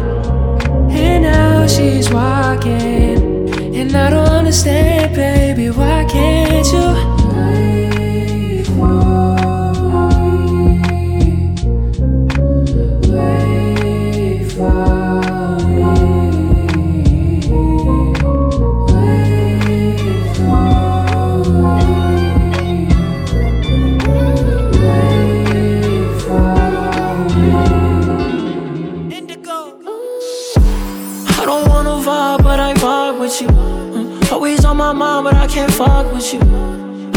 And now she's walking, and I don't understand, baby, why can't you? Fuck with you.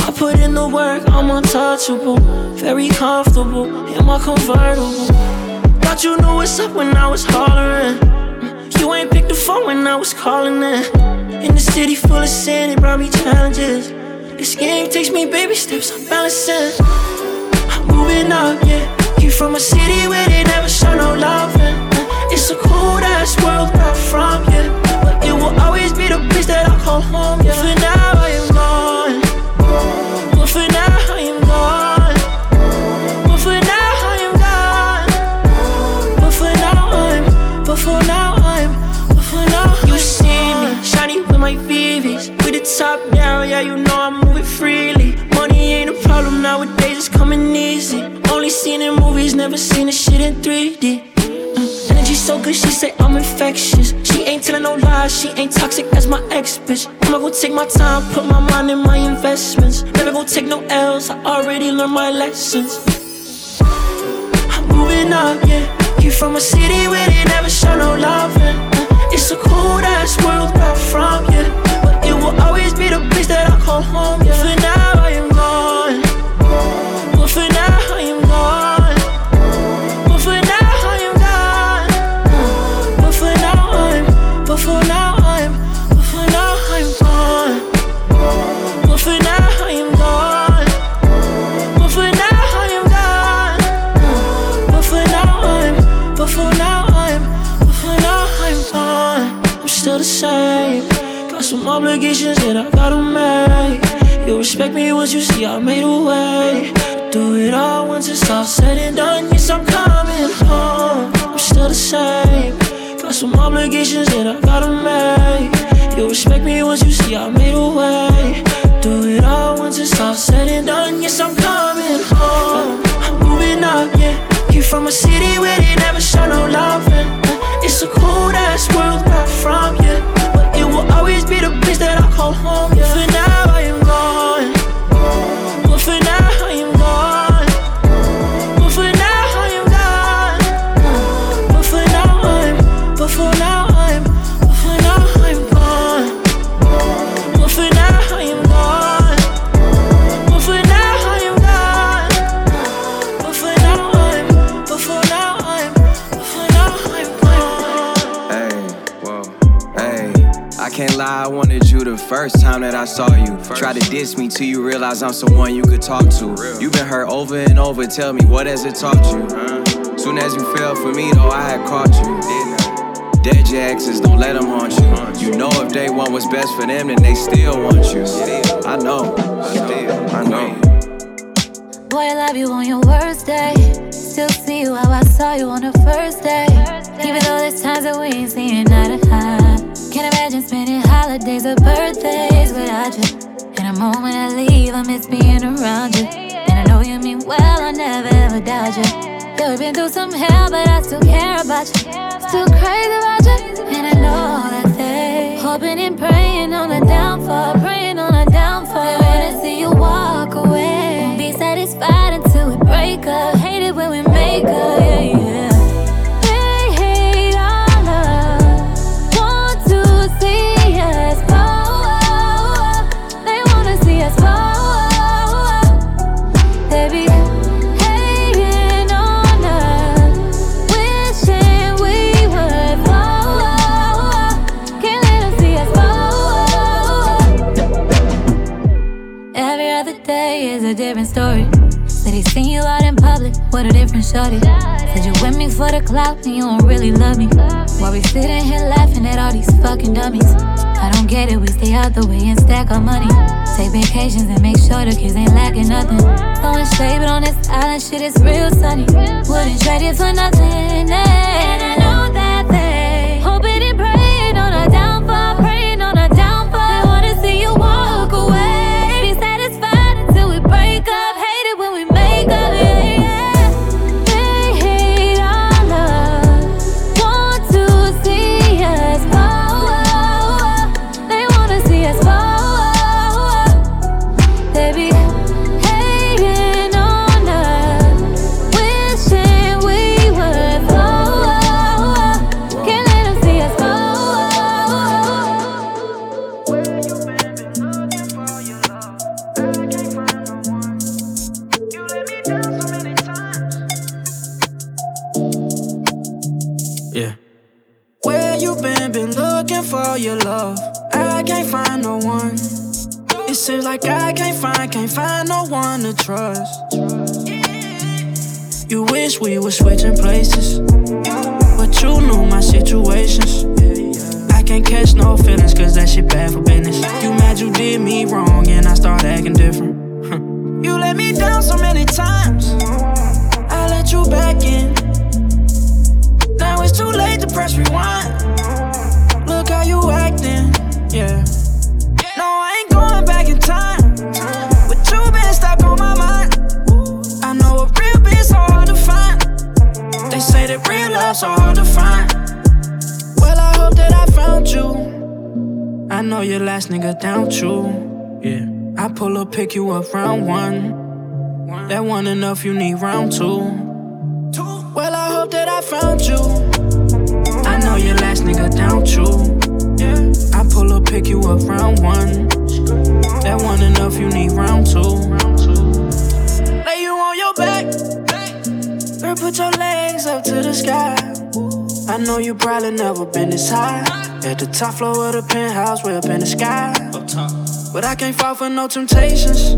I put in the work, I'm untouchable. Very comfortable in my convertible. Thought you knew what's up when I was hollering. You ain't picked the phone when I was calling it. In the city full of sin, it brought me challenges. This game takes me baby steps, I'm balancing. I'm moving up, yeah. You from a city where they never show no love. It's a cool ass world I'm from, yeah. But it will always be the place that I call home, yeah. For now I am gone. But for now I am gone. But for now I am gone. But for now I'm, but for now I'm, but for now I'm. You see me, shiny with my VVs, with the top down, yeah, you know I'm moving freely. Money ain't a problem nowadays, it's coming easy. Only seen in movies, never seen this shit in 3D. She's so good, she say I'm infectious. She ain't telling no lies, she ain't toxic as my ex, bitch. I'ma go take my time, put my mind in my investments. Never gon' take no L's, I already learned my lessons. I'm moving up, yeah. You from a city where they never show no love, it's a cool ass world where I'm from, yeah. But it will always be the place that I call home, yeah. For now I am gone. But for now I am gone. The same. Got some obligations that I gotta make. You respect me once you see I made a way. Do it all once it's all said and done. Yes, I'm coming home. I'm still the same. Got some obligations that I gotta make. You respect me once you see I made a way. Do it all once it's all said and done. Yes, I'm coming home. I'm moving up, yeah. You from a city where they never show no love. It's a cold ass world where I'm from, yeah. But it will always be the place that I call home, yeah. For now I am gone. But for now I am gone. But for now I am gone. But for now I'm, but for now I'm, but for now I'm gone. But for now I am gone. But for now I am gone. But for now I'm, but for now I'm, but for now I'm gone. I can't lie, I wanted you the first time that I saw you. Try to diss me till you realize I'm someone you could talk to. You've been hurt over and over, tell me what has it taught you? Soon as you fell for me though, I had caught you. Dead your exes, don't let them haunt you. You know if they want what's best for them, then they still want you. I know, I know. Boy, I love you on your worst day. Still see you how I saw you on the first day. Even though there's times that we ain't seeing eye to eye. Can't imagine spending holidays or birthdays without you. And the moment I leave, I miss being around you. And I know you mean well, I never ever doubt you. Though we've been through some hell, but I still care about you. Still crazy about you. And I know that they hoping and praying on a downfall, praying on a downfall. They waiting to see you walk away. Won't be satisfied until we break up. Hate it when we make up, yeah, yeah. See us blow up. They wanna see us blow up. day is a different story. Said he seen you out in public with a different shorty. Said you with me for the clout and you don't really love me. While we sitting here laughing at all these fucking dummies. I don't get it, we stay out the way and stack our money. Take vacations and make sure the kids ain't lacking nothing. Throwing shade, but on this island shit it's real sunny. Wouldn't trade it for nothing, eh? Pick you up round one. That one enough, you need round two. Well, I hope that I found you. I know your last nigga down true. I pull up, pick you up round one. That one enough, you need round two. Lay you on your back. Girl, put your legs up to the sky. I know you probably never been this high. At the top floor of the penthouse, way up in the sky. But I can't fall for no temptations.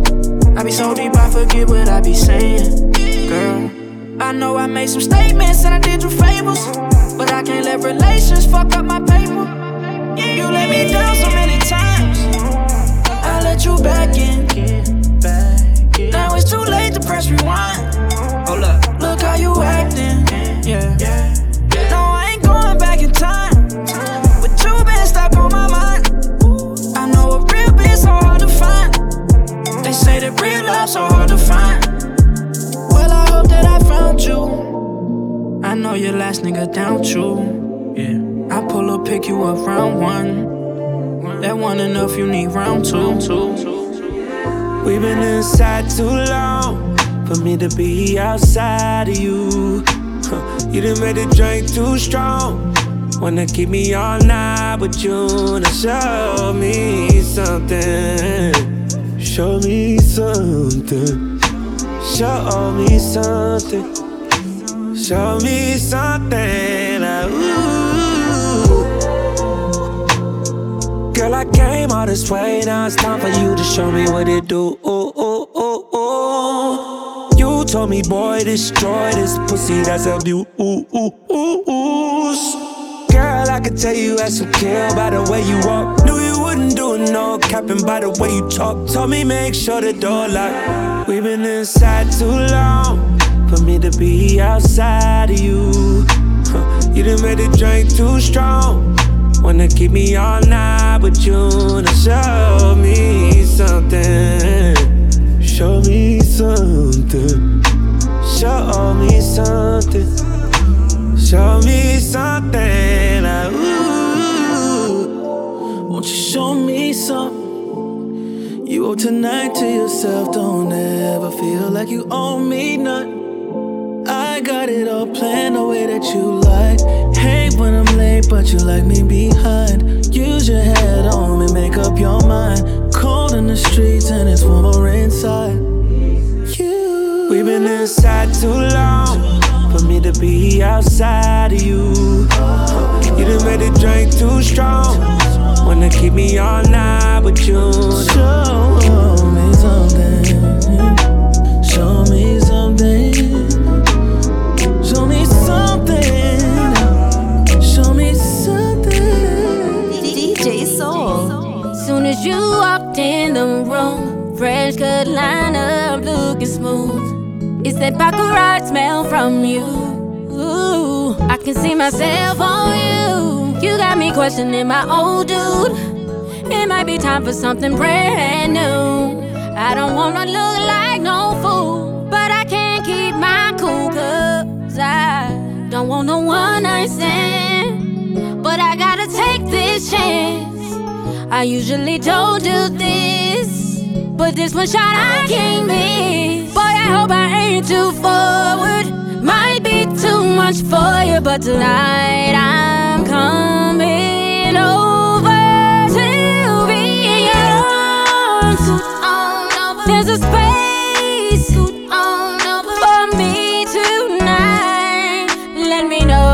I be so deep, I forget what I be saying. Girl, I know I made some statements and I did you favors. But I can't let relations fuck up my paper. You let me down so many times. I let you back in. Now it's too late to press rewind. Look how you acting. No, I ain't going back in time. But you been stuck on my mind. They say that real love's so hard to find. Well, I hope that I found you. I know your last nigga down true. Yeah. I pull up, pick you up round one. That one enough, you need round two. We've been inside too long for me to be outside of you. You done made the drink too strong. Wanna keep me all night with you. Now show me something. Show me something. Show me something. Show me something. Like, ooh. Girl, I came all this way. Now it's time for you to show me what it do. Ooh, ooh, ooh, ooh. You told me, boy, destroy this pussy. That's a view. Ooh, ooh, ooh, ooh. Girl, I could tell you had some kill by the way you walk. Knew you wouldn't do no capping by the way you talk. Told me make sure the door locked. We've been inside too long for me to be outside of you. You done made the drink too strong. Wanna keep me all night with you. Now show me something. Show me something. Show me something. Show me something. Like, ooh. Won't you show me something? You owe tonight to yourself. Don't ever feel like you owe me nothing. I got it all planned the way that you like. Hate when I'm late, but you like me behind. Use your head on me, make up your mind. Cold in the streets and it's warmer inside. You. We've been inside too long for me to be outside of you. You done made the drink too strong. Wanna keep me all night with you. Show me something. fresh cut line up, looking smooth. It's that baccarat smell from you. Ooh, I can see myself on you. You got me questioning my old dude. It might be time for something brand new. I don't wanna look like no fool, but I can't keep my cool, 'cause I don't want no one night stand. But I gotta take this chance. I usually don't do this, but this one shot I can't miss. Boy, I hope I ain't too forward. Might be too much for you, but tonight I'm coming over to be yours. Scoot on over. There's a space. Scoot on over for me tonight. Let me know.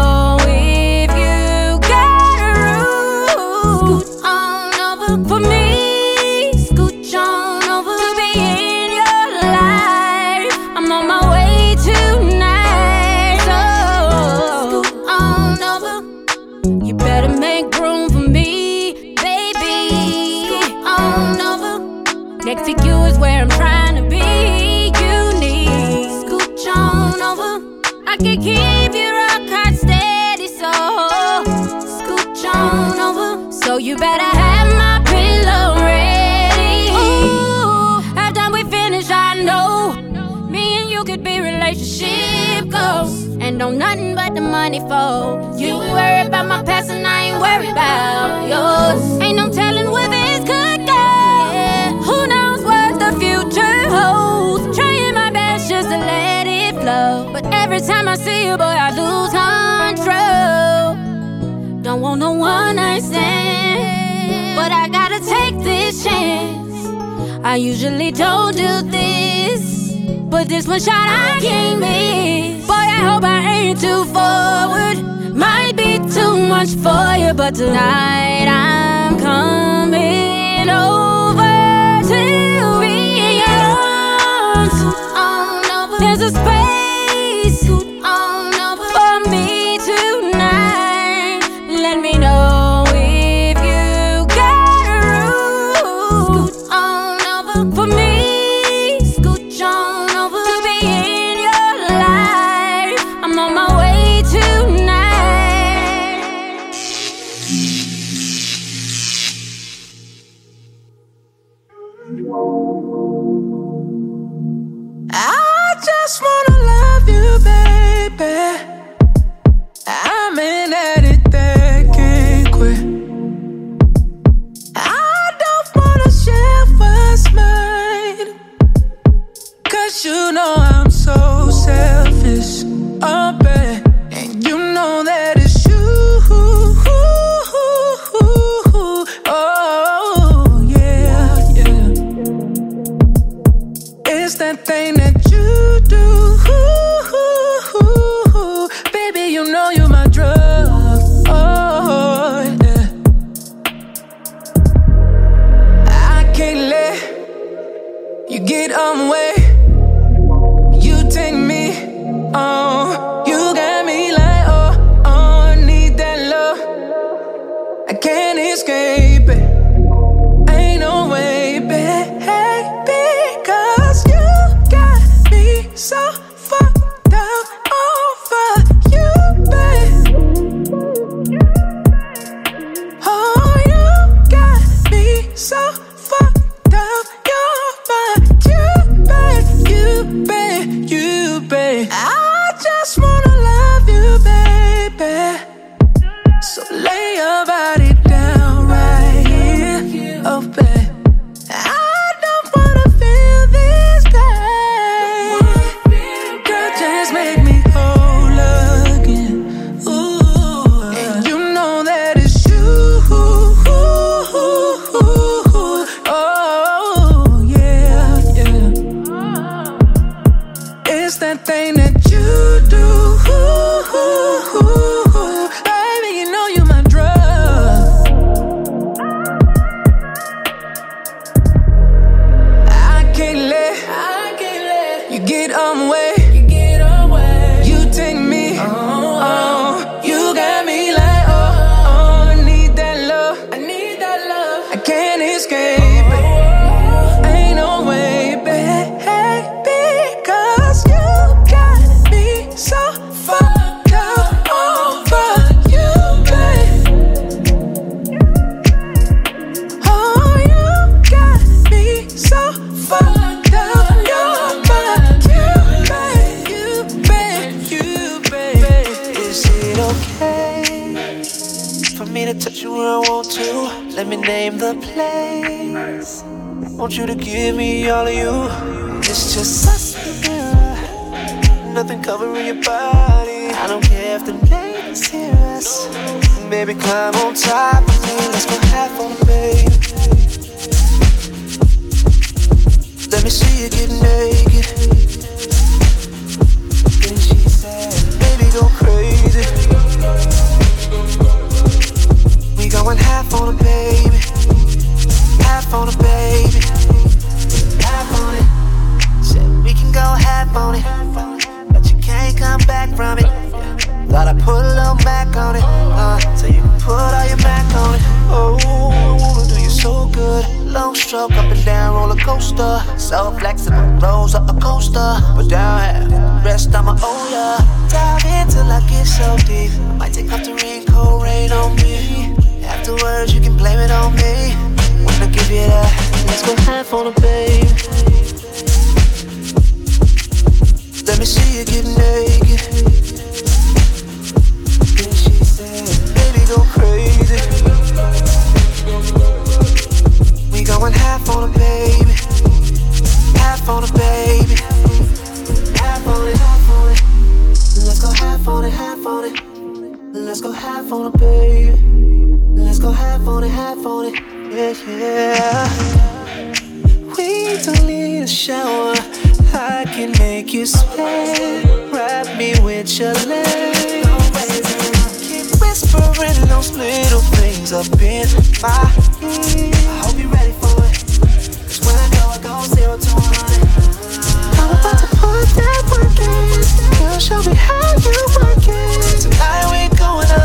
Don't nothing but the money fold. You ain't worried about my past and I ain't worried about yours. Ain't no telling where this could go. Who knows what the future holds. Trying my best just to let it flow, but every time I see you, boy, I lose control. Don't want no one night stand, but I gotta take this chance. I usually don't do this, but this one shot I can't miss. Boy, I hope I ain't too forward. Might be too much for you, but tonight I'm coming over to be yours. Scoot on over. There's a space. Scoot on over for me tonight. Let me know if you got room. Scoot on over for me. Can't escape it. Ain't no way. touch you where I want to. Let me name the place. Want you to give me all of you. It's just us in the mirror, nothing covering your body. I don't care if the neighbors hear us. Baby, climb on top of me. Let's go half on the baby. Let me see you get naked. And she said, baby, go crazy. We going half on it, baby. Half on it, baby. Half on it. Said we can go half on it, but you can't come back from it. Thought I put a little back on it, so you can put all your back on it. Oh, I wanna do you so good. Long stroke, up and down, roller coaster. So flexible, rolls up a coaster. But down half, rest on my older. Dive in till I get so deep. Might take off the ring, cold rain on me. Afterwards, you can blame it on me. When I give you that, let's go half on it, babe. Let me see you get naked. Then she said, baby, go crazy. We going half on it, baby. Half on it, baby. Half on it, half on it. Let's go half on it, half on it. Let's go half on it, baby. Let's go half on it, yeah, yeah. We don't need a shower, I can make you sweat. Wrap me with your legs. Keep whispering those little things up in my ear. I hope you're ready for it, 'cause when I go 0 to 100. I'm about to put that work in. Girl, show me how you work it. Tonight we going up.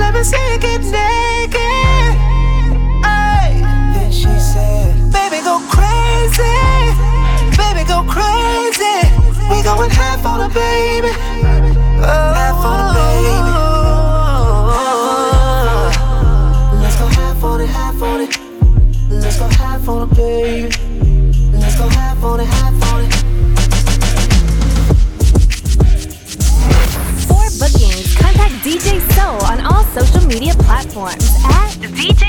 Let me see you get naked. Ay. Then she said, baby, go crazy. Baby, go crazy. We going half on it, baby. Oh, half on it, baby. Oh. Let's go half on it, half on it. Let's go half on it, baby. Let's go half on it, half on it. For bookings, contact DJ Soul on all social media platforms at DJ